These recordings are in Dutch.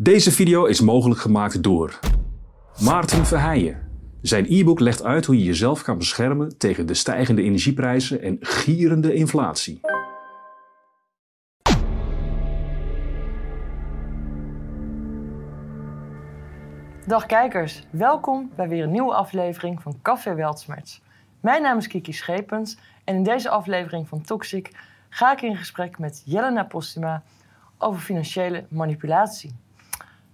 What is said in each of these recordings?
Deze video is mogelijk gemaakt door Maarten Verheijen. Zijn e-book legt uit hoe je jezelf kan beschermen tegen de stijgende energieprijzen en gierende inflatie. Dag kijkers, welkom bij weer een nieuwe aflevering van Café Weltschmerz. Mijn naam is Kiki Schepens en in deze aflevering van Toxic ga ik in gesprek met Jelena Postuma over financiële manipulatie.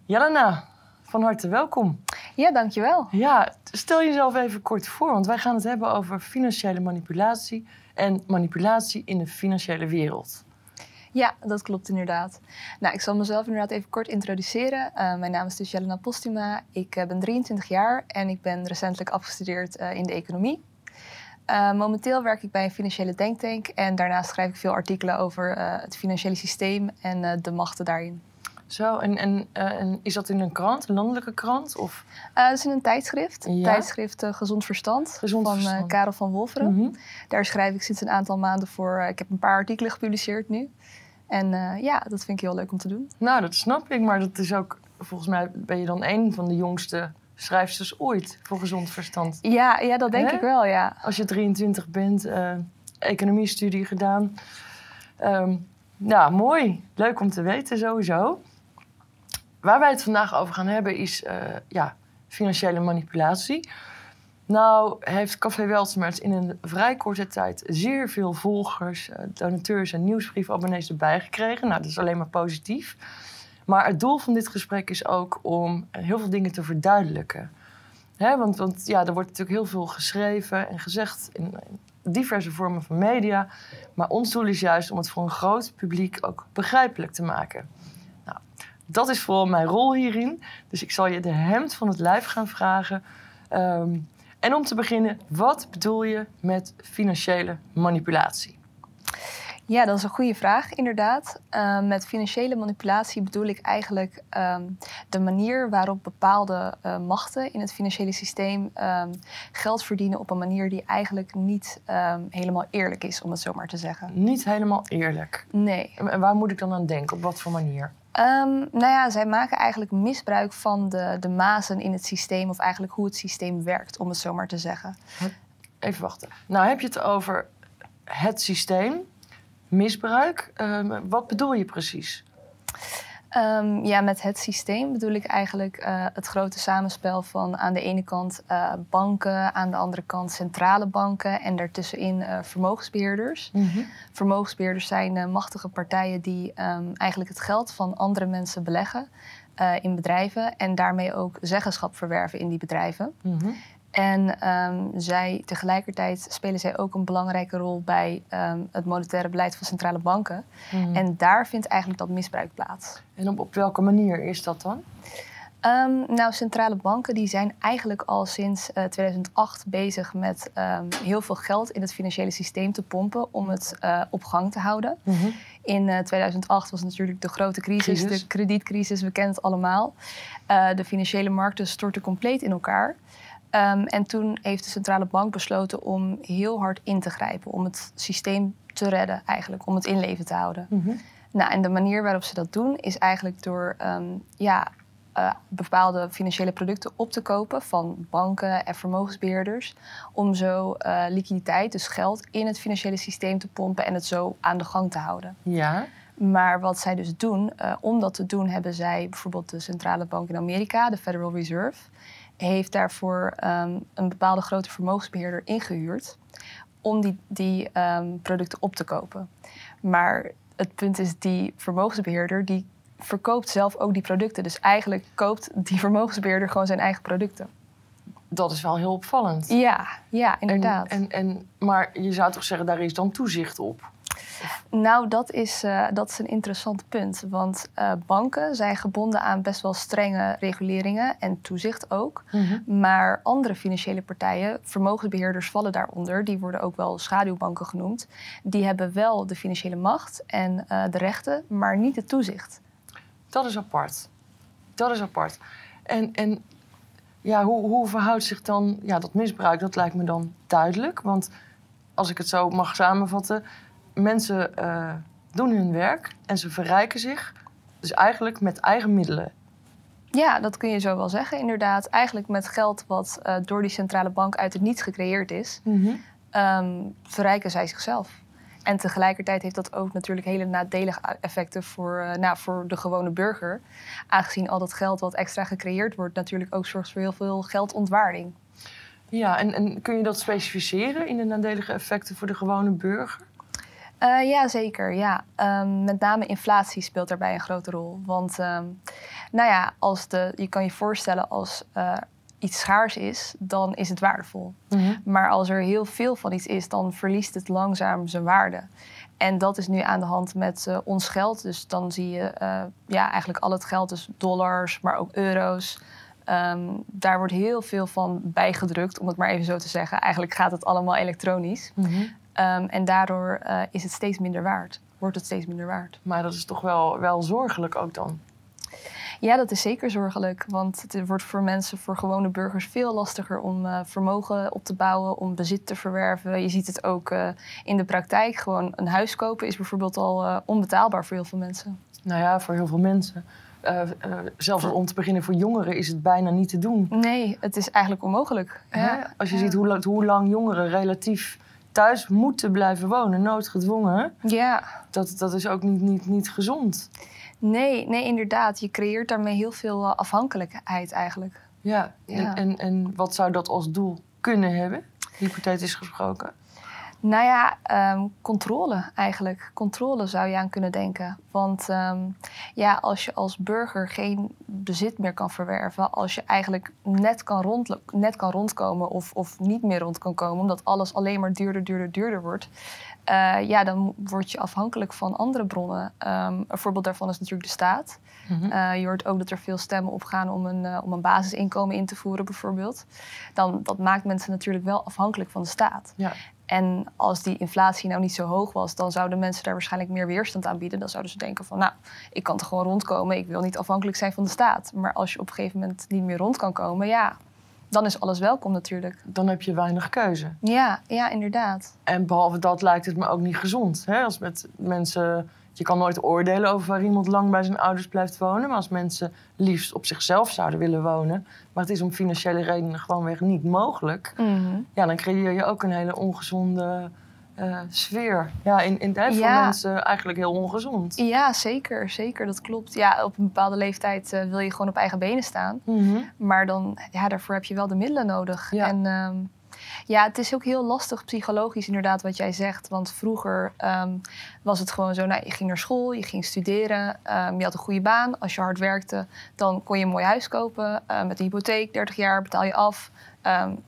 Jelena, van harte welkom. Ja, dankjewel. Ja, stel jezelf even kort voor, want wij gaan het hebben over financiële manipulatie en manipulatie in de financiële wereld. Ja, dat klopt inderdaad. Nou, ik zal mezelf inderdaad even kort introduceren. Mijn naam is dus Jelena Postuma. Ik ben 23 jaar en ik ben recentelijk afgestudeerd in de economie. Momenteel werk ik bij een financiële denktank en daarnaast schrijf ik veel artikelen over het financiële systeem en de machten daarin. Zo, en is dat in een krant, een landelijke krant? Of? Dat is in een tijdschrift, ja. Tijdschrift Gezond Verstand van Karel van Wolferen. Daar schrijf ik sinds een aantal maanden voor. Ik heb een paar artikelen gepubliceerd nu. En ja, dat vind ik heel leuk om te doen. Nou, dat snap ik, maar dat is ook, volgens mij ben je dan een van de jongste schrijfsters ooit voor Gezond Verstand. Ja, ja, dat denk ik wel, ja. Als je 23 bent, economiestudie gedaan. Nou, mooi. Leuk om te weten sowieso. Waar wij het vandaag over gaan hebben is financiële manipulatie. Nou heeft Café Weltschmerz in een vrij korte tijd zeer veel volgers, donateurs en nieuwsbriefabonnees erbij gekregen. Nou, dat is alleen maar positief. Maar het doel van dit gesprek is ook om heel veel dingen te verduidelijken. Hè, want ja, er wordt natuurlijk heel veel geschreven en gezegd in diverse vormen van media. Maar ons doel is juist om het voor een groot publiek ook begrijpelijk te maken. Nou, dat is vooral mijn rol hierin. Dus ik zal je de hemd van het lijf gaan vragen. En om te beginnen, wat bedoel je met financiële manipulatie? Ja, dat is een goede vraag, inderdaad. Met financiële manipulatie bedoel ik eigenlijk de manier waarop bepaalde machten in het financiële systeem geld verdienen op een manier die eigenlijk niet helemaal eerlijk is, om het zo maar te zeggen. Niet helemaal eerlijk? Nee. En waar moet ik dan aan denken? Op wat voor manier? Nou ja, zij maken eigenlijk misbruik van de mazen in het systeem, of eigenlijk hoe het systeem werkt, om het zo maar te zeggen. Even wachten. Nou heb je het over het systeem. Misbruik. Wat bedoel je precies? Ja, met het systeem bedoel ik eigenlijk het grote samenspel van aan de ene kant banken, aan de andere kant centrale banken en daartussenin vermogensbeheerders. Vermogensbeheerders zijn machtige partijen die eigenlijk het geld van andere mensen beleggen in bedrijven en daarmee ook zeggenschap verwerven in die bedrijven. En tegelijkertijd spelen zij ook een belangrijke rol bij het monetaire beleid van centrale banken. En daar vindt eigenlijk dat misbruik plaats. En op welke manier is dat dan? Nou, centrale banken die zijn eigenlijk al sinds 2008 bezig met heel veel geld in het financiële systeem te pompen om het op gang te houden. In 2008 was natuurlijk de grote crisis, de kredietcrisis, we kennen het allemaal. De financiële markten stortten compleet in elkaar. En toen heeft de centrale bank besloten om heel hard in te grijpen. Om het systeem te redden eigenlijk, om het in leven te houden. Nou, en de manier waarop ze dat doen is eigenlijk door bepaalde financiële producten op te kopen van banken en vermogensbeheerders. Om zo liquiditeit, dus geld, in het financiële systeem te pompen en het zo aan de gang te houden. Ja. Maar wat zij dus doen, om dat te doen hebben zij bijvoorbeeld de centrale bank in Amerika, de Federal Reserve, heeft daarvoor een bepaalde grote vermogensbeheerder ingehuurd om die producten op te kopen. Maar het punt is, die vermogensbeheerder die verkoopt zelf ook die producten. Dus eigenlijk koopt die vermogensbeheerder gewoon zijn eigen producten. Dat is wel heel opvallend. Ja, ja, inderdaad. Maar je zou toch zeggen, daar is dan toezicht op? Nou, dat is een interessant punt, want banken zijn gebonden aan best wel strenge reguleringen en toezicht ook. Maar andere financiële partijen, vermogensbeheerders vallen daaronder, die worden ook wel schaduwbanken genoemd. Die hebben wel de financiële macht en de rechten, maar niet het toezicht. Dat is apart. Dat is apart. En ja, hoe verhoudt zich dan dat misbruik? Dat lijkt me dan duidelijk, want als ik het zo mag samenvatten, mensen doen hun werk en ze verrijken zich dus eigenlijk met eigen middelen. Ja, dat kun je zo wel zeggen, inderdaad. Eigenlijk met geld wat door die centrale bank uit het niets gecreëerd is, verrijken zij zichzelf. En tegelijkertijd heeft dat ook natuurlijk hele nadelige effecten voor de gewone burger. Aangezien al dat geld wat extra gecreëerd wordt natuurlijk ook zorgt voor heel veel geldontwaarding. Ja, en kun je dat specificeren in de nadelige effecten voor de gewone burger? Ja, zeker. Ja. Met name inflatie speelt daarbij een grote rol. Want nou ja, je kan je voorstellen als iets schaars is, dan is het waardevol. Maar als er heel veel van iets is, dan verliest het langzaam zijn waarde. En dat is nu aan de hand met ons geld. Dus dan zie je ja, eigenlijk al het geld, dus dollars, maar ook euro's. Daar wordt heel veel van bijgedrukt, om het maar even zo te zeggen. Eigenlijk gaat het allemaal elektronisch. En daardoor is het steeds minder waard. Wordt het steeds minder waard. Maar dat is toch wel zorgelijk ook dan? Ja, dat is zeker zorgelijk. Want het wordt voor mensen, voor gewone burgers, veel lastiger om vermogen op te bouwen, om bezit te verwerven. Je ziet het ook in de praktijk. Gewoon een huis kopen is bijvoorbeeld al onbetaalbaar voor heel veel mensen. Nou ja, voor heel veel mensen. Zelfs om te beginnen voor jongeren is het bijna niet te doen. Nee, het is eigenlijk onmogelijk. Ja. Als je ziet hoe lang jongeren relatief thuis moeten blijven wonen, noodgedwongen. Ja. Dat is ook niet gezond. Nee, inderdaad. Je creëert daarmee heel veel afhankelijkheid eigenlijk. Ja, ja. En wat zou dat als doel kunnen hebben, hypothetisch gesproken? Nou ja, controle eigenlijk. Controle zou je aan kunnen denken. Want ja, als je als burger geen bezit meer kan verwerven, als je eigenlijk net kan rondkomen of niet meer rond kan komen, omdat alles alleen maar duurder wordt, ja, dan word je afhankelijk van andere bronnen. Een voorbeeld daarvan is natuurlijk de staat. Je hoort ook dat er veel stemmen opgaan om een basisinkomen in te voeren bijvoorbeeld. Dat maakt mensen natuurlijk wel afhankelijk van de staat. Ja. En als die inflatie nou niet zo hoog was, dan zouden mensen daar waarschijnlijk meer weerstand aan bieden. Dan zouden ze denken van, nou, ik kan toch gewoon rondkomen. Ik wil niet afhankelijk zijn van de staat. Maar als je op een gegeven moment niet meer rond kan komen, ja, dan is alles welkom natuurlijk. Dan heb je weinig keuze. Ja, inderdaad. En behalve dat lijkt het me ook niet gezond. Hè? Als met mensen, je kan nooit oordelen over waar iemand lang bij zijn ouders blijft wonen. Maar als mensen liefst op zichzelf zouden willen wonen, maar het is om financiële redenen gewoonweg niet mogelijk. Ja, dan creëer je ook een hele ongezonde sfeer. Ja, in de voor mensen eigenlijk heel ongezond. Ja, zeker. Dat klopt. Ja, op een bepaalde leeftijd wil je gewoon op eigen benen staan. Maar dan, ja, daarvoor heb je wel de middelen nodig. Ja. En ja, het is ook heel lastig psychologisch inderdaad wat jij zegt. Want vroeger was het gewoon zo, nou, je ging naar school, je ging studeren. Je had een goede baan. Als je hard werkte, dan kon je een mooi huis kopen. Met een hypotheek, 30 jaar, betaal je af.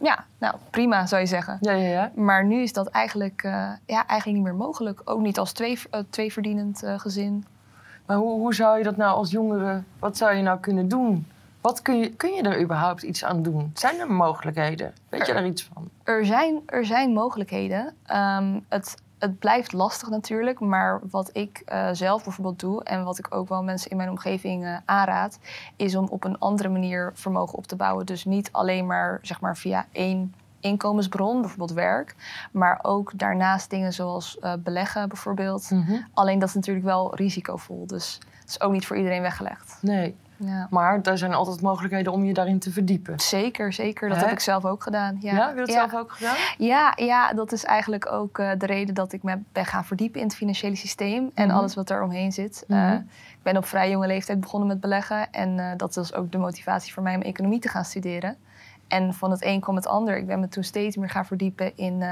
Ja, nou, prima zou je zeggen. Ja. Maar nu is dat eigenlijk, eigenlijk niet meer mogelijk. Ook niet als tweeverdienend gezin. Maar hoe zou je dat nou als jongere, wat zou je nou kunnen doen? Kun je er überhaupt iets aan doen? Zijn er mogelijkheden? Weet je daar iets van? Er zijn mogelijkheden. Het blijft lastig natuurlijk. Maar wat ik zelf bijvoorbeeld doe, en wat ik ook wel mensen in mijn omgeving aanraad, is om op een andere manier vermogen op te bouwen. Dus niet alleen maar, zeg maar, via één inkomensbron, bijvoorbeeld werk, maar ook daarnaast dingen zoals beleggen bijvoorbeeld. Alleen dat is natuurlijk wel risicovol. Dus het is ook niet voor iedereen weggelegd. Nee. Ja. Maar er zijn altijd mogelijkheden om je daarin te verdiepen. Zeker. Dat heb ik zelf ook gedaan. Ja, heb je dat zelf ook gedaan? Ja, dat is eigenlijk ook de reden dat ik me ben gaan verdiepen in het financiële systeem. En alles wat daar omheen zit. Ik ben op vrij jonge leeftijd begonnen met beleggen. En dat was ook de motivatie voor mij om economie te gaan studeren. En van het een kwam het ander. Ik ben me toen steeds meer gaan verdiepen in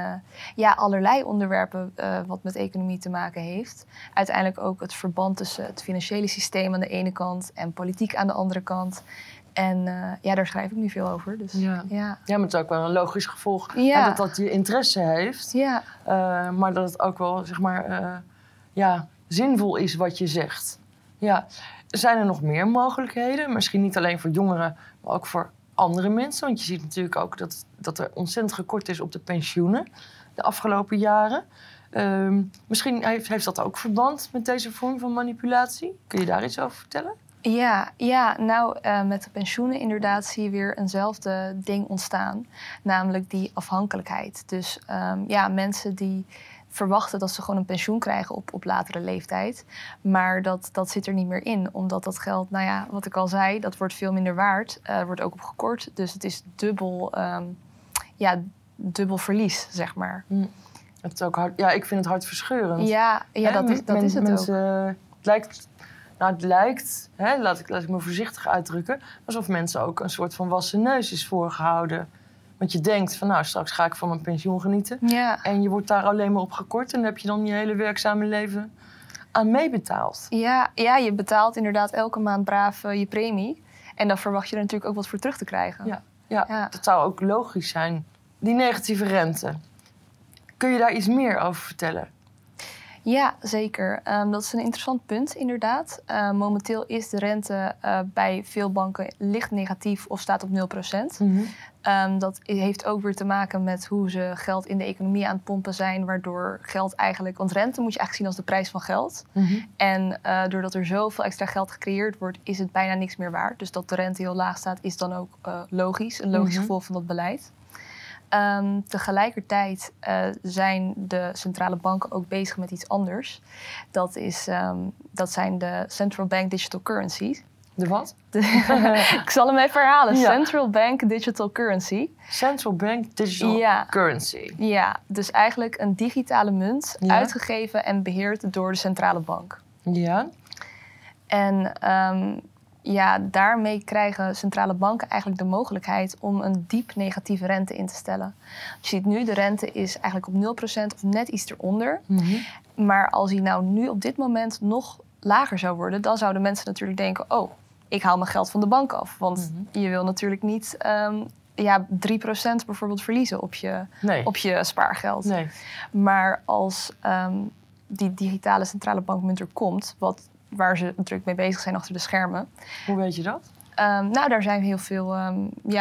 allerlei onderwerpen wat met economie te maken heeft. Uiteindelijk ook het verband tussen het financiële systeem aan de ene kant en politiek aan de andere kant. En daar schrijf ik nu veel over. Dus, ja, maar het is ook wel een logisch gevolg dat je interesse heeft. Ja. Maar dat het ook wel, zeg maar, zinvol is wat je zegt. Ja. Zijn er nog meer mogelijkheden? Misschien niet alleen voor jongeren, maar ook voor andere mensen, want je ziet natuurlijk ook dat er ontzettend gekort is op de pensioenen de afgelopen jaren. Misschien heeft dat ook verband met deze vorm van manipulatie? Kun je daar iets over vertellen? Ja, nou, met de pensioenen inderdaad zie je weer eenzelfde ding ontstaan. Namelijk die afhankelijkheid. Dus mensen die verwachten dat ze gewoon een pensioen krijgen op latere leeftijd. Maar dat zit er niet meer in. Omdat dat geld, nou ja, wat ik al zei, dat wordt veel minder waard. Wordt ook opgekort. Dus het is dubbel verlies, zeg maar. Mm. Het is ook hard, ja, ik vind het hartverscheurend. Ja, ja, dat is het mensen, ook. Het lijkt, hè, laat ik me voorzichtig uitdrukken, alsof mensen ook een soort van wassen neus is voorgehouden. Want je denkt van, nou, straks ga ik van mijn pensioen genieten. Ja. En je wordt daar alleen maar op gekort. En dan heb je dan je hele werkzame leven aan meebetaald. Ja, ja, je betaalt inderdaad elke maand braaf je premie. En dan verwacht je er natuurlijk ook wat voor terug te krijgen. Ja, ja, ja. Dat zou ook logisch zijn. Die negatieve rente. Kun je daar iets meer over vertellen? Ja, zeker. Dat is een interessant punt, inderdaad. Momenteel is de rente bij veel banken licht negatief of staat op 0%. Mm-hmm. Dat heeft ook weer te maken met hoe ze geld in de economie aan het pompen zijn, waardoor geld eigenlijk... Want rente moet je eigenlijk zien als de prijs van geld. Mm-hmm. En doordat er zoveel extra geld gecreëerd wordt, is het bijna niks meer waard. Dus dat de rente heel laag staat, is dan ook logisch. Een logisch gevolg van dat beleid. Tegelijkertijd zijn de centrale banken ook bezig met iets anders. Dat zijn de central bank digital currencies. De wat? Ik zal hem even herhalen. Ja. Central bank digital currency. Central bank digital currency. Ja, dus eigenlijk een digitale munt uitgegeven en beheerd door de centrale bank. Ja. En... ja, daarmee krijgen centrale banken eigenlijk de mogelijkheid om een diep negatieve rente in te stellen. Je ziet nu, de rente is eigenlijk op 0% of net iets eronder. Mm-hmm. Maar als die nou nu op dit moment nog lager zou worden, dan zouden mensen natuurlijk denken, oh, ik haal mijn geld van de bank af. Want je wil natuurlijk niet 3% bijvoorbeeld verliezen op je spaargeld. Nee. Maar als die digitale centrale bankmunt er komt, waar ze druk mee bezig zijn achter de schermen. Hoe weet je dat? Nou, daar zijn heel veel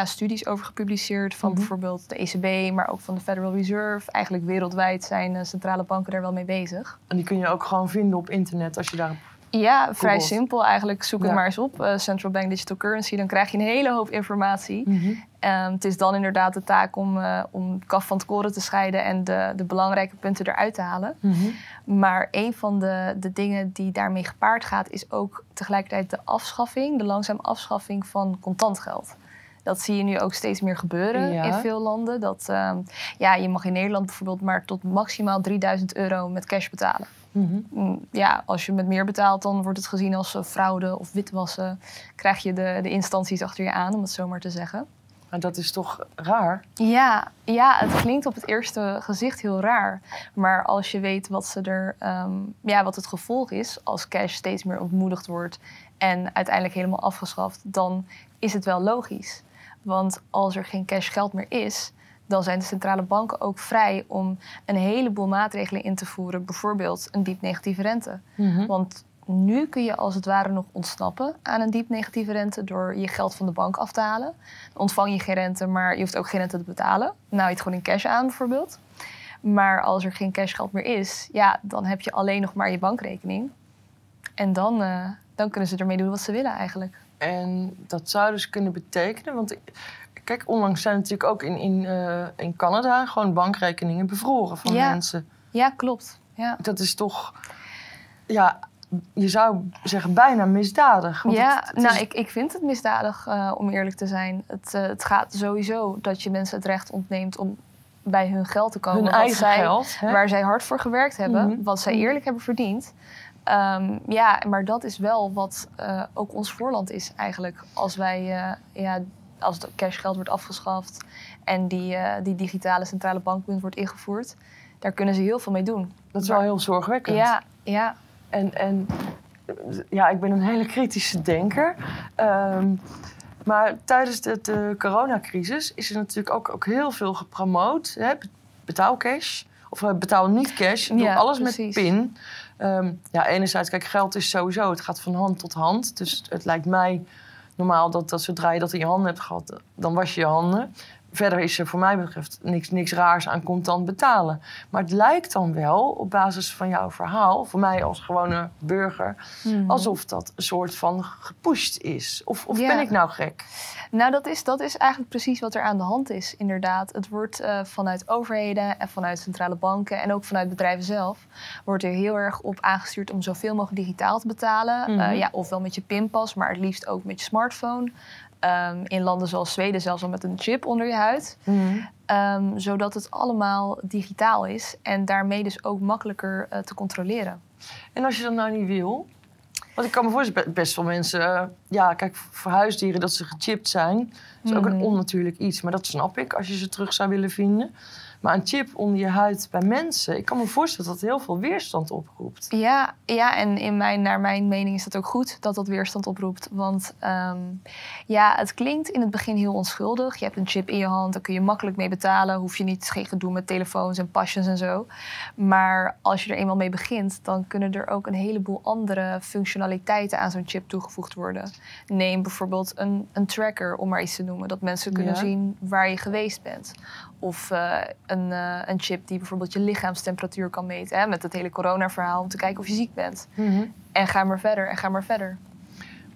studies over gepubliceerd. Van bijvoorbeeld de ECB, maar ook van de Federal Reserve. Eigenlijk wereldwijd zijn centrale banken daar wel mee bezig. En die kun je ook gewoon vinden op internet als je daar... Ja, vrij simpel eigenlijk. Zoek het maar eens op. Central Bank Digital Currency. Dan krijg je een hele hoop informatie. Mm-hmm. Het is dan inderdaad de taak om kaf van het koren te scheiden en de belangrijke punten eruit te halen. Mm-hmm. Maar een van de dingen die daarmee gepaard gaat, is ook tegelijkertijd de langzame afschaffing van contant geld. Dat zie je nu ook steeds meer gebeuren in veel landen. Dat, je mag in Nederland bijvoorbeeld maar tot maximaal €3.000 met cash betalen. Mm-hmm. Ja, als je met meer betaalt, dan wordt het gezien als fraude of witwassen. Krijg je de instanties achter je aan, om het zo maar te zeggen. Maar dat is toch raar? Ja, het klinkt op het eerste gezicht heel raar. Maar als je weet wat het gevolg is als cash steeds meer ontmoedigd wordt en uiteindelijk helemaal afgeschaft, dan is het wel logisch. Want als er geen cashgeld meer is, dan zijn de centrale banken ook vrij om een heleboel maatregelen in te voeren. Bijvoorbeeld een diep negatieve rente. Mm-hmm. Want nu kun je als het ware nog ontsnappen aan een diep negatieve rente door je geld van de bank af te halen. Dan ontvang je geen rente, maar je hoeft ook geen rente te betalen. Nou, je het gewoon in cash aan bijvoorbeeld. Maar als er geen cashgeld meer is, dan heb je alleen nog maar je bankrekening. En dan kunnen ze ermee doen wat ze willen eigenlijk. En dat zou dus kunnen betekenen, want kijk, onlangs zijn natuurlijk ook in Canada gewoon bankrekeningen bevroren van mensen. Ja, klopt. Ja. Dat is toch, je zou zeggen bijna misdadig. Want ik vind het misdadig om eerlijk te zijn. Het gaat sowieso dat je mensen het recht ontneemt om bij hun geld te komen. Hun eigen geld. Waar zij hard voor gewerkt hebben, wat zij eerlijk hebben verdiend. Maar dat is wel wat ook ons voorland is eigenlijk. Als als het cashgeld wordt afgeschaft en die digitale centrale bankmunt wordt ingevoerd, daar kunnen ze heel veel mee doen. Dat is wel heel zorgwekkend. Ja. En ik ben een hele kritische denker. Maar tijdens de coronacrisis is er natuurlijk ook heel veel gepromoot. Hè? Betaal cash of betaal niet cash. Doe alles precies. Met PIN. Enerzijds, kijk, geld is sowieso, het gaat van hand tot hand. Dus het lijkt mij normaal dat zodra je dat in je handen hebt gehad, dan was je handen. Verder is er voor mij betreft niks raars aan contant betalen. Maar het lijkt dan wel, op basis van jouw verhaal, voor mij als gewone burger, alsof dat een soort van gepusht is. Of ben ik nou gek? Nou, dat is eigenlijk precies wat er aan de hand is, inderdaad. Het wordt vanuit overheden en vanuit centrale banken en ook vanuit bedrijven zelf, wordt er heel erg op aangestuurd om zoveel mogelijk digitaal te betalen. Ofwel met je pinpas, maar het liefst ook met je smartphone. In landen zoals Zweden zelfs al met een chip onder je huid. Zodat het allemaal digitaal is en daarmee dus ook makkelijker te controleren. En als je dat nou niet wil? Want ik kan me voorstellen, best veel mensen... kijk, voor huisdieren dat ze gechipt zijn, is ook een onnatuurlijk iets. Maar dat snap ik, als je ze terug zou willen vinden. Maar een chip onder je huid bij mensen, ik kan me voorstellen dat dat heel veel weerstand oproept. Ja, en naar mijn mening is dat ook goed dat dat weerstand oproept. Want het klinkt in het begin heel onschuldig. Je hebt een chip in je hand, daar kun je makkelijk mee betalen. Hoef je niet geen gedoe met telefoons en pasjes en zo. Maar als je er eenmaal mee begint, dan kunnen er ook een heleboel andere functionaliteiten aan zo'n chip toegevoegd worden. Neem bijvoorbeeld een tracker, om maar iets te noemen. Dat mensen kunnen zien waar je geweest bent. Of een chip die bijvoorbeeld je lichaamstemperatuur kan meten. Hè, met het hele corona-verhaal, om te kijken of je ziek bent. En ga maar verder, en ga maar verder.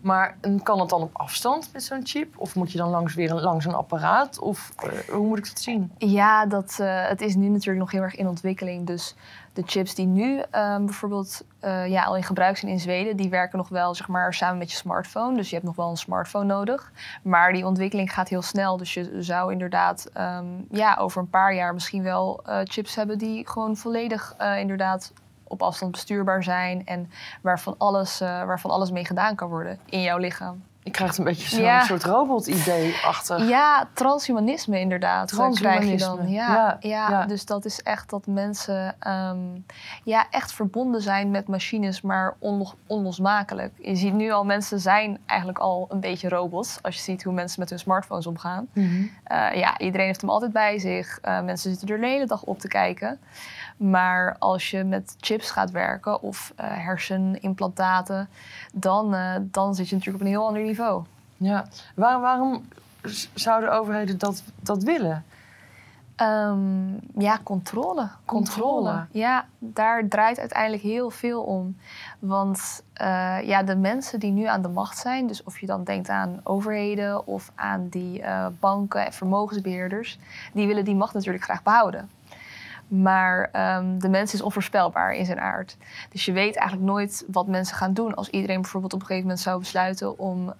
Maar kan het dan op afstand met zo'n chip? Of moet je dan langs een apparaat? Of hoe moet ik dat zien? Ja, het is nu natuurlijk nog heel erg in ontwikkeling. Dus de chips die nu bijvoorbeeld al in gebruik zijn in Zweden, die werken nog wel zeg maar samen met je smartphone. Dus je hebt nog wel een smartphone nodig. Maar die ontwikkeling gaat heel snel. Dus je zou inderdaad over een paar jaar misschien wel chips hebben die gewoon volledig inderdaad op afstand bestuurbaar zijn en waarvan alles mee gedaan kan worden in jouw lichaam. Ik krijg het een beetje zo'n soort robot-idee-achtig. Ja, transhumanisme inderdaad. Transhumanisme. Krijg je dan. Dus dat is echt dat mensen echt verbonden zijn met machines, maar onlosmakelijk. Je ziet nu al, mensen zijn eigenlijk al een beetje robots. Als je ziet hoe mensen met hun smartphones omgaan. Iedereen heeft hem altijd bij zich. Mensen zitten er de hele dag op te kijken. Maar als je met chips gaat werken of hersenimplantaten, dan zit je natuurlijk op een heel ander niveau. Ja. Waarom zouden overheden dat willen? Controle. Controle. Ja, daar draait uiteindelijk heel veel om. Want de mensen die nu aan de macht zijn, dus of je dan denkt aan overheden of aan die banken en vermogensbeheerders, die willen die macht natuurlijk graag behouden. Maar de mens is onvoorspelbaar in zijn aard. Dus je weet eigenlijk nooit wat mensen gaan doen. Als iedereen bijvoorbeeld op een gegeven moment zou besluiten om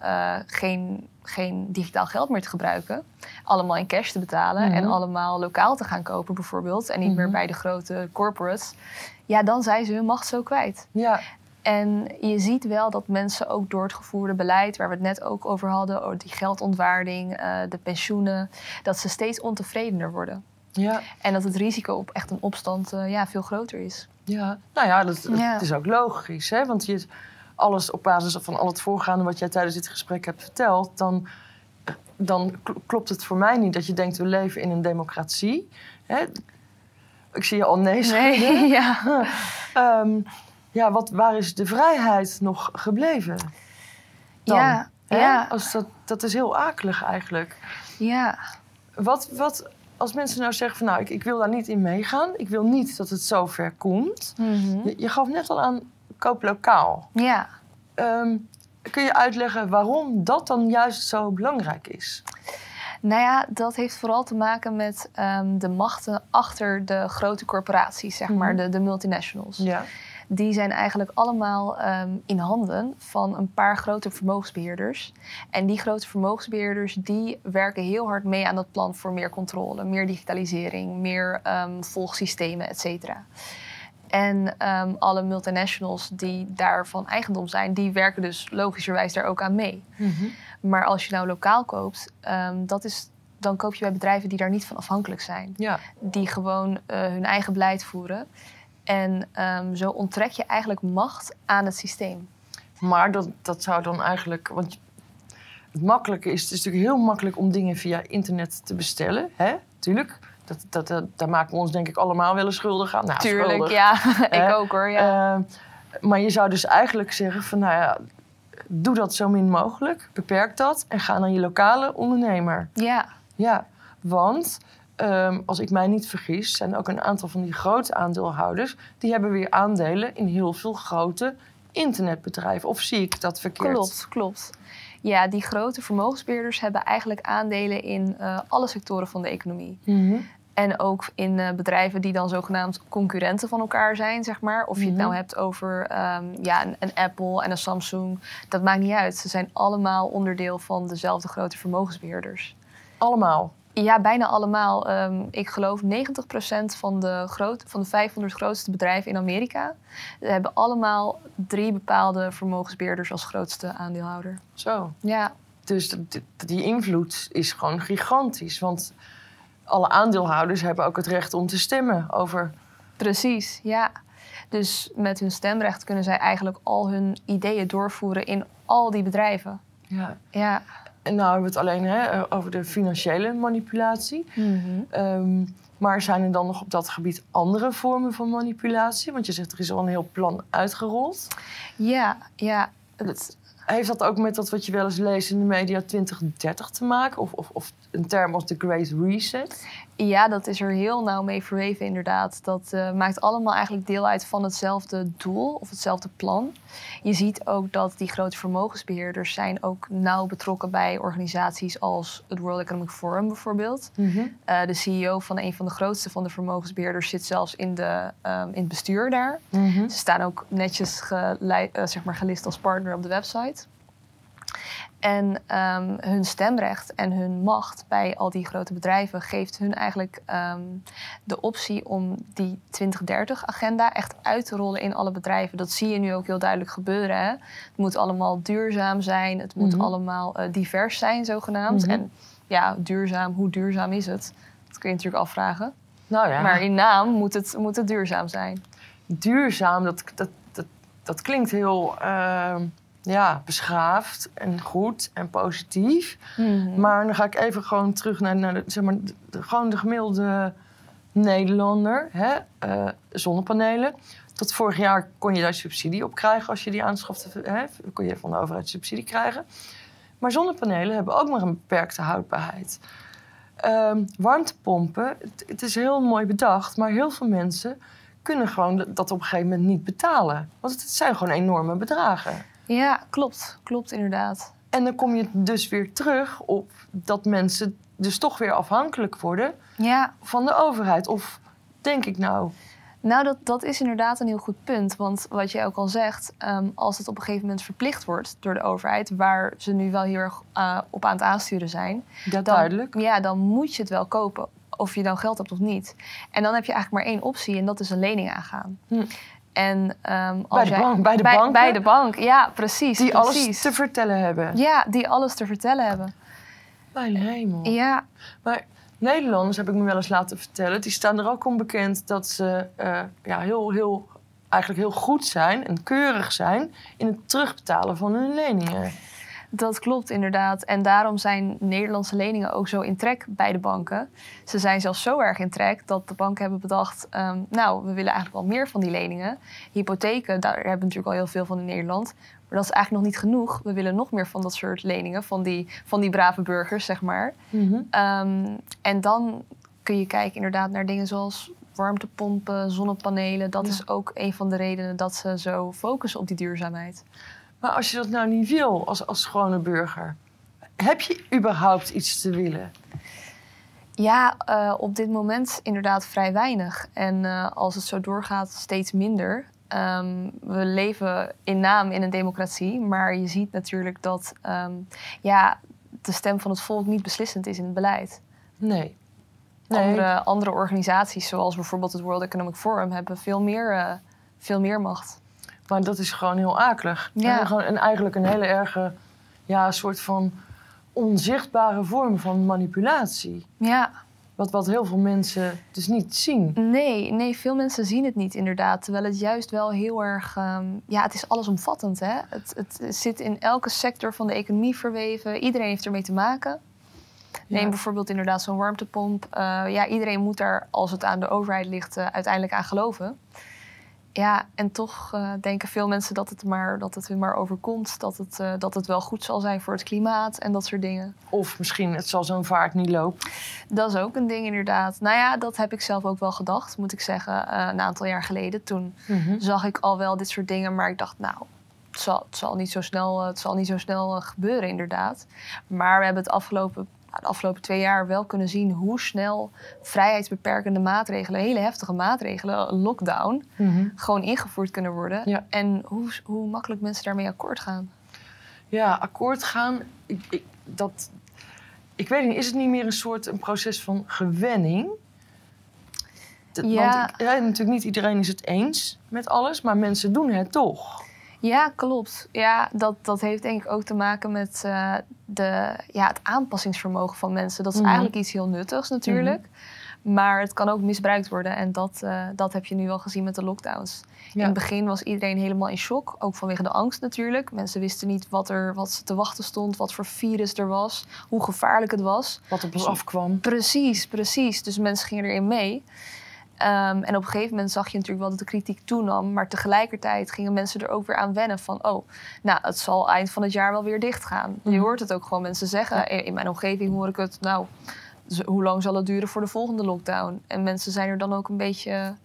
geen digitaal geld meer te gebruiken. Allemaal in cash te betalen en allemaal lokaal te gaan kopen bijvoorbeeld. En niet meer bij de grote corporates. Ja, dan zijn ze hun macht zo kwijt. Ja. En je ziet wel dat mensen ook door het gevoerde beleid, waar we het net ook over hadden, die geldontwaarding, de pensioenen, dat ze steeds ontevredener worden. Ja. En dat het risico op echt een opstand veel groter is. Ja, nou ja, dat is ook logisch. Hè? Want alles op basis van al het voorgaande wat jij tijdens dit gesprek hebt verteld, dan klopt het voor mij niet dat je denkt, we leven in een democratie. Hè? Ik zie je al nee. Waar is de vrijheid nog gebleven dan? Ja, ja. Dat is heel akelig eigenlijk. Ja. Wat als mensen nou zeggen van, nou, ik wil daar niet in meegaan. Ik wil niet dat het zo ver komt. Je gaf net al aan, koop lokaal. Ja. Kun je uitleggen waarom dat dan juist zo belangrijk is? Nou ja, dat heeft vooral te maken met de machten achter de grote corporaties, zeg maar, de multinationals. Ja. Die zijn eigenlijk allemaal in handen van een paar grote vermogensbeheerders. En die grote vermogensbeheerders die werken heel hard mee aan dat plan voor meer controle, meer digitalisering, meer volgsystemen, et cetera. En alle multinationals die daarvan eigendom zijn, die werken dus logischerwijs daar ook aan mee. Maar als je nou lokaal koopt, dan koop je bij bedrijven die daar niet van afhankelijk zijn. Ja. Die gewoon hun eigen beleid voeren. En zo onttrek je eigenlijk macht aan het systeem. Maar dat zou dan eigenlijk... Want het makkelijke is... Het is natuurlijk heel makkelijk om dingen via internet te bestellen. Hè? Tuurlijk. Daar maken we ons denk ik allemaal wel eens schuldig aan. Nou, tuurlijk, schuldig, ja. Ik ook hoor, ja. Maar je zou dus eigenlijk zeggen van... Nou ja, doe dat zo min mogelijk. Beperk dat. En ga naar je lokale ondernemer. Ja. Want als ik mij niet vergis, zijn ook een aantal van die grote aandeelhouders, die hebben weer aandelen in heel veel grote internetbedrijven. Of zie ik dat verkeerd? Klopt, klopt. Ja, die grote vermogensbeheerders hebben eigenlijk aandelen in alle sectoren van de economie. Mm-hmm. En ook in bedrijven die dan zogenaamd concurrenten van elkaar zijn, zeg maar. Of je het nou hebt over een Apple en een Samsung. Dat maakt niet uit. Ze zijn allemaal onderdeel van dezelfde grote vermogensbeheerders. Allemaal? Ja, bijna allemaal. Ik geloof 90% van de 500 grootste bedrijven in Amerika. Ze hebben allemaal 3 bepaalde vermogensbeheerders als grootste aandeelhouder. Zo. Ja. Dus die invloed is gewoon gigantisch, want alle aandeelhouders hebben ook het recht om te stemmen over... Precies, ja. Dus met hun stemrecht kunnen zij eigenlijk al hun ideeën doorvoeren in al die bedrijven. Ja. Ja. En nou hebben we het alleen over de financiële manipulatie. Mm-hmm. Maar zijn er dan nog op dat gebied andere vormen van manipulatie? Want je zegt, er is al een heel plan uitgerold. Ja, ja. Heeft dat ook met dat wat je wel eens leest in de media 2030 te maken? Of een term als de Great Reset? Ja, dat is er heel nauw mee verweven inderdaad. Dat maakt allemaal eigenlijk deel uit van hetzelfde doel of hetzelfde plan. Je ziet ook dat die grote vermogensbeheerders zijn ook nauw betrokken bij organisaties als het World Economic Forum bijvoorbeeld. Mm-hmm. De CEO van een van de grootste van de vermogensbeheerders zit zelfs in het bestuur daar. Mm-hmm. Ze staan ook netjes gelist als partner op de website. En hun stemrecht en hun macht bij al die grote bedrijven geeft hun eigenlijk de optie om die 2030-agenda echt uit te rollen in alle bedrijven. Dat zie je nu ook heel duidelijk gebeuren. Hè? Het moet allemaal duurzaam zijn, het moet allemaal divers zijn zogenaamd. Mm-hmm. En ja, duurzaam, hoe duurzaam is het? Dat kun je natuurlijk afvragen. Nou ja. Maar in naam moet het duurzaam zijn. Duurzaam, dat klinkt heel... Ja, beschaafd en goed en positief. Mm-hmm. Maar dan ga ik even gewoon terug naar de gemiddelde Nederlander. Hè? Zonnepanelen. Tot vorig jaar kon je daar subsidie op krijgen als je die aanschafte. Hè? Kon je van de overheid subsidie krijgen. Maar zonnepanelen hebben ook maar een beperkte houdbaarheid. Warmtepompen, het is heel mooi bedacht, maar heel veel mensen kunnen gewoon dat op een gegeven moment niet betalen. Want het zijn gewoon enorme bedragen. Ja, klopt. Klopt inderdaad. En dan kom je dus weer terug op dat mensen dus toch weer afhankelijk worden van de overheid. Of denk ik nou... Nou, dat is inderdaad een heel goed punt. Want wat jij ook al zegt, als het op een gegeven moment verplicht wordt door de overheid, waar ze nu wel heel erg op aan het aansturen zijn... Duidelijk. Ja, dan moet je het wel kopen. Of je dan geld hebt of niet. En dan heb je eigenlijk maar één optie en dat is een lening aangaan. Hm. En, bij de bank, ja, precies. Die alles te vertellen hebben. Ja, die alles te vertellen hebben. Mijn hemel. Ja. Maar Nederlanders, heb ik me wel eens laten vertellen, die staan er ook onbekend dat ze eigenlijk heel goed zijn en keurig zijn in het terugbetalen van hun leningen. Dat klopt inderdaad. En daarom zijn Nederlandse leningen ook zo in trek bij de banken. Ze zijn zelfs zo erg in trek dat de banken hebben bedacht... we willen eigenlijk wel meer van die leningen. Hypotheken, daar hebben we natuurlijk al heel veel van in Nederland. Maar dat is eigenlijk nog niet genoeg. We willen nog meer van dat soort leningen, van die brave burgers, zeg maar. Mm-hmm. En dan kun je kijken inderdaad naar dingen zoals warmtepompen, zonnepanelen. Dat is ook een van de redenen dat ze zo focussen op die duurzaamheid. Maar als je dat nou niet wil, als gewone burger, heb je überhaupt iets te willen? Ja, op dit moment inderdaad vrij weinig. En als het zo doorgaat, steeds minder. We leven in naam in een democratie, maar je ziet natuurlijk dat de stem van het volk niet beslissend is in het beleid. Nee. Andere organisaties, zoals bijvoorbeeld het World Economic Forum, hebben veel meer macht. Maar dat is gewoon heel akelig. Ja. En eigenlijk een hele erge soort van onzichtbare vorm van manipulatie. Ja. Wat heel veel mensen dus niet zien. Nee, veel mensen zien het niet inderdaad. Terwijl het juist wel heel erg... het is allesomvattend, hè. Het zit in elke sector van de economie verweven. Iedereen heeft ermee te maken. Neem bijvoorbeeld inderdaad zo'n warmtepomp. Iedereen moet daar, als het aan de overheid ligt, uiteindelijk aan geloven. Ja, en toch denken veel mensen dat het maar overkomt. Dat het wel goed zal zijn voor het klimaat en dat soort dingen. Of misschien het zal zo'n vaart niet lopen. Dat is ook een ding inderdaad. Nou ja, dat heb ik zelf ook wel gedacht, moet ik zeggen. Een aantal jaar geleden. Toen zag ik al wel dit soort dingen. Maar ik dacht, nou, het zal niet zo snel gebeuren inderdaad. Maar we hebben het de afgelopen 2 jaar wel kunnen zien hoe snel vrijheidsbeperkende maatregelen, hele heftige maatregelen, lockdown, gewoon ingevoerd kunnen worden. Ja. En hoe makkelijk mensen daarmee akkoord gaan. Ja, akkoord gaan, ik weet niet, is het niet meer een proces van gewenning? Ja. Want natuurlijk niet iedereen is het eens met alles, maar mensen doen het toch. Ja, klopt. Ja, dat heeft denk ik ook te maken met het aanpassingsvermogen van mensen. Dat is eigenlijk iets heel nuttigs natuurlijk. Maar het kan ook misbruikt worden. En dat heb je nu wel gezien met de lockdowns. Ja. In het begin was iedereen helemaal in shock. Ook vanwege de angst natuurlijk. Mensen wisten niet wat te wachten stond. Wat voor virus er was. Hoe gevaarlijk het was. Wat op ons afkwam. Precies, precies. Dus mensen gingen erin mee. En op een gegeven moment zag je natuurlijk wel dat de kritiek toenam. Maar tegelijkertijd gingen mensen er ook weer aan wennen. Van, oh, nou, het zal eind van het jaar wel weer dicht gaan. Je hoort het ook gewoon mensen zeggen. Ja. In mijn omgeving hoor ik het. Nou, hoe lang zal het duren voor de volgende lockdown? En mensen zijn er dan ook een beetje,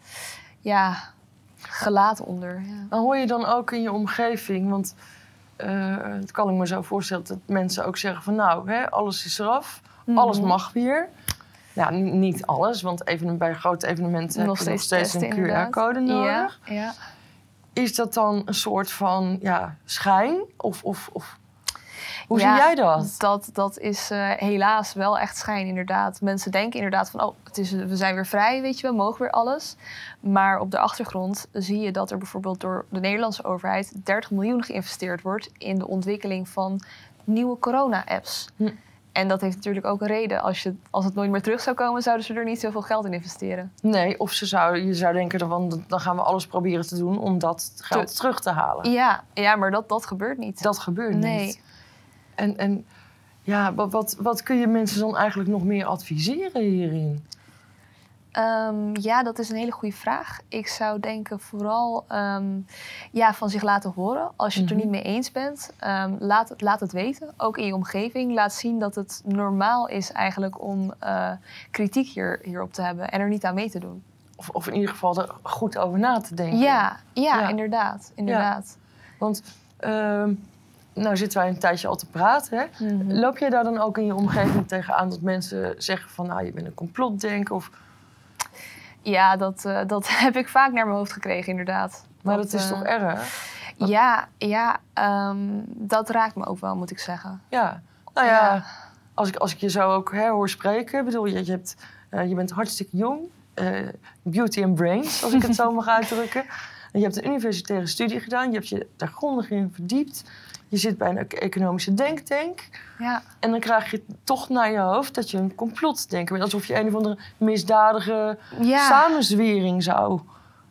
ja, gelaten onder. Ja. Dan hoor je dan ook in je omgeving. Want het kan ik me zo voorstellen dat mensen ook zeggen van, nou, hè, alles is eraf. Alles mag weer. Ja, niet alles, want bij grote evenementen heb je nog steeds een QR-code nodig. Ja, ja. Is dat dan een soort van schijn? Of hoe zie jij dat? Dat is helaas wel echt schijn, inderdaad. Mensen denken inderdaad van, oh, we zijn weer vrij, weet je wel, we mogen weer alles. Maar op de achtergrond zie je dat er bijvoorbeeld door de Nederlandse overheid 30 miljoen geïnvesteerd wordt in de ontwikkeling van nieuwe corona-apps. En dat heeft natuurlijk ook een reden. Als het nooit meer terug zou komen, zouden ze er niet zoveel geld in investeren. Nee, of je zou denken, dan gaan we alles proberen te doen om dat geld terug te halen. Ja, maar dat gebeurt niet. Dat gebeurt niet. En ja, wat kun je mensen dan eigenlijk nog meer adviseren hierin? Ja, dat is een hele goede vraag. Ik zou denken vooral van zich laten horen. Als je het er niet mee eens bent, laat het weten. Ook in je omgeving. Laat zien dat het normaal is eigenlijk om kritiek hierop te hebben en er niet aan mee te doen. Of in ieder geval er goed over na te denken. Ja. Inderdaad. Ja. Want nou zitten wij een tijdje al te praten. Hè? Loop jij daar dan ook in je omgeving tegenaan dat mensen zeggen van, nou, je bent een complotdenker of... Ja, dat heb ik vaak naar mijn hoofd gekregen, inderdaad. Maar dat is toch erg? Ja, dat raakt me ook wel, moet ik zeggen. Ja, nou ja, Als ik je zo ook hoor spreken... Ik bedoel, je bent hartstikke jong. Beauty and brains, als ik het zo mag uitdrukken. En je hebt een universitaire studie gedaan. Je hebt je daar grondig in verdiept. Je zit bij een economische denktank. Ja. En dan krijg je toch naar je hoofd dat je een complotdenker bent. Alsof je een of andere misdadige samenzwering zou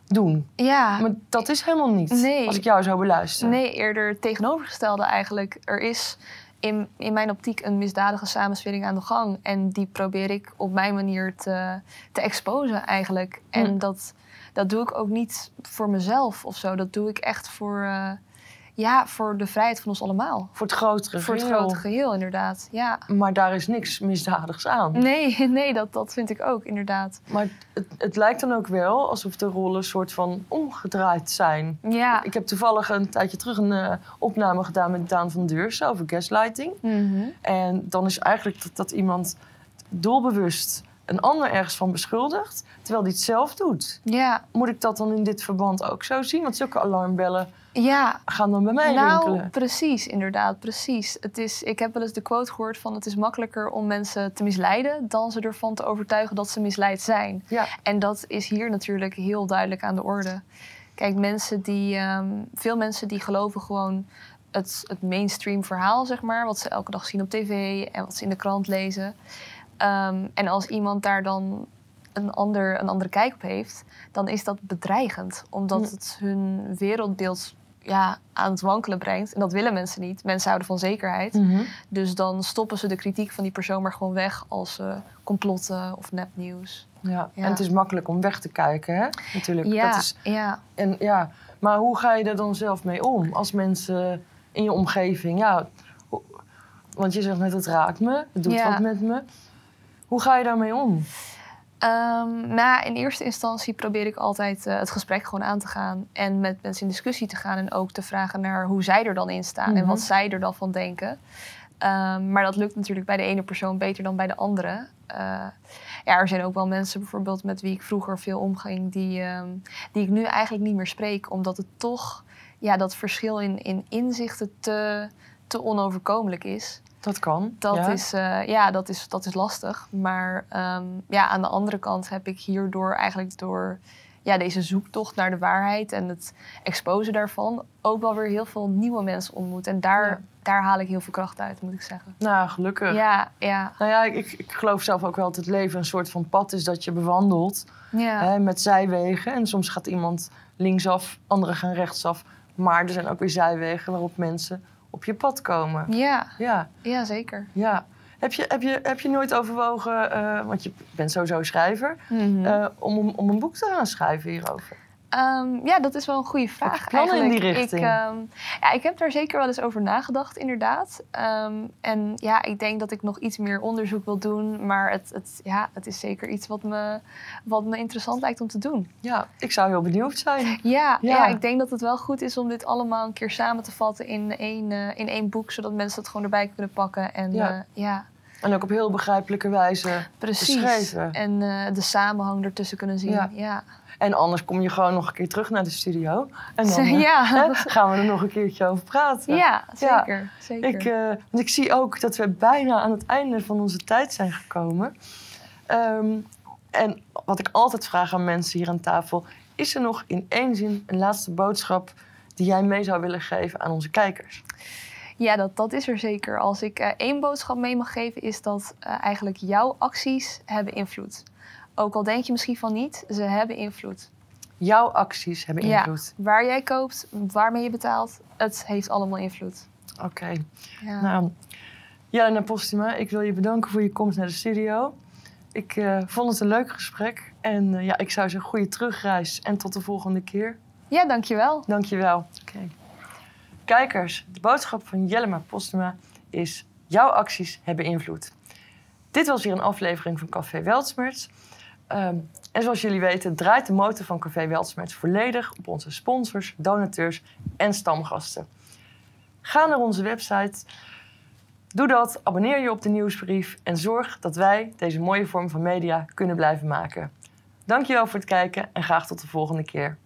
doen. Ja. Maar dat is helemaal niet, als ik jou zou beluisteren. Nee, eerder het tegenovergestelde eigenlijk. Er is in mijn optiek een misdadige samenzwering aan de gang. En die probeer ik op mijn manier te exposen eigenlijk. En dat doe ik ook niet voor mezelf of zo. Dat doe ik echt voor... voor de vrijheid van ons allemaal. Voor het grotere geheel. Voor het grote geheel, inderdaad. Ja. Maar daar is niks misdadigs aan. Nee, dat vind ik ook, inderdaad. Maar het lijkt dan ook wel alsof de rollen een soort van omgedraaid zijn. Ja. Ik heb toevallig een tijdje terug een opname gedaan met Daan van Deursen over gaslighting. En dan is eigenlijk dat iemand doelbewust een ander ergens van beschuldigt, terwijl die het zelf doet. Ja. Moet ik dat dan in dit verband ook zo zien? Want zulke alarmbellen gaan dan bij mij rinkelen. Nou, precies, inderdaad, precies. Ik heb wel eens de quote gehoord van, het is makkelijker om mensen te misleiden dan ze ervan te overtuigen dat ze misleid zijn. Ja. En dat is hier natuurlijk heel duidelijk aan de orde. Kijk, veel mensen die geloven gewoon het mainstream verhaal, zeg maar, wat ze elke dag zien op tv en wat ze in de krant lezen. En als iemand daar dan een andere kijk op heeft, dan is dat bedreigend. Omdat het hun wereldbeeld ja, aan het wankelen brengt. En dat willen mensen niet. Mensen houden van zekerheid. Mm-hmm. Dus dan stoppen ze de kritiek van die persoon maar gewoon weg als complotten of nepnieuws. Ja. Ja, en het is makkelijk om weg te kijken, hè? Natuurlijk. Ja, dat is... ja. En, ja. Maar hoe ga je daar dan zelf mee om? Als mensen in je omgeving... Ja, want je zegt net, het raakt me. Het doet wat met me. Hoe ga je daarmee om? Nou, in eerste instantie probeer ik altijd het gesprek gewoon aan te gaan. En met mensen in discussie te gaan. En ook te vragen naar hoe zij er dan in staan. Mm-hmm. En wat zij er dan van denken. Maar dat lukt natuurlijk bij de ene persoon beter dan bij de andere. Ja, er zijn ook wel mensen bijvoorbeeld met wie ik vroeger veel omging. Die ik nu eigenlijk niet meer spreek. Omdat het toch dat verschil in inzichten te onoverkomelijk is. Dat kan. Dat is lastig. Maar aan de andere kant heb ik hierdoor eigenlijk door deze zoektocht naar de waarheid en het exposen daarvan ook wel weer heel veel nieuwe mensen ontmoet. En daar haal ik heel veel kracht uit, moet ik zeggen. Nou, gelukkig. Ja. Nou ja, ik geloof zelf ook wel dat het leven een soort van pad is dat je bewandelt hè, met zijwegen. En soms gaat iemand linksaf, anderen gaan rechtsaf. Maar er zijn ook weer zijwegen waarop mensen op je pad komen. Ja, zeker. Ja. Heb je nooit overwogen, want je bent sowieso schrijver, mm-hmm. Om een boek te gaan schrijven hierover? Dat is wel een goede vraag. Plannen in die richting? Ik heb daar zeker wel eens over nagedacht, inderdaad. Ik denk dat ik nog iets meer onderzoek wil doen. Maar het is zeker iets wat me interessant lijkt om te doen. Ja, ik zou heel benieuwd zijn. Ja, ik denk dat het wel goed is om dit allemaal een keer samen te vatten in één boek. Zodat mensen het gewoon erbij kunnen pakken. En ook op heel begrijpelijke wijze beschrijven. En de samenhang ertussen kunnen zien. Ja. En anders kom je gewoon nog een keer terug naar de studio. En dan gaan we er nog een keertje over praten. Ja, zeker. Ik zie ook dat we bijna aan het einde van onze tijd zijn gekomen. En wat ik altijd vraag aan mensen hier aan tafel... is er nog in één zin een laatste boodschap... die jij mee zou willen geven aan onze kijkers? Ja, dat is er zeker. Als ik één boodschap mee mag geven... is dat eigenlijk jouw acties hebben invloed. Ook al denk je misschien van niet, ze hebben invloed. Jouw acties hebben invloed. Ja, waar jij koopt, waarmee je betaalt, het heeft allemaal invloed. Oké. Ja. Nou, Jelena Postuma, ik wil je bedanken voor je komst naar de studio. Ik vond het een leuk gesprek. En ik zou zeggen, goede terugreis en tot de volgende keer. Ja, dankjewel. Dankjewel. Okay. Kijkers, de boodschap van Jelena Postuma is... jouw acties hebben invloed. Dit was weer een aflevering van Café Weltschmerz. En zoals jullie weten draait de motor van Café Weltschmerz volledig op onze sponsors, donateurs en stamgasten. Ga naar onze website, doe dat, abonneer je op de nieuwsbrief en zorg dat wij deze mooie vorm van media kunnen blijven maken. Dankjewel voor het kijken en graag tot de volgende keer.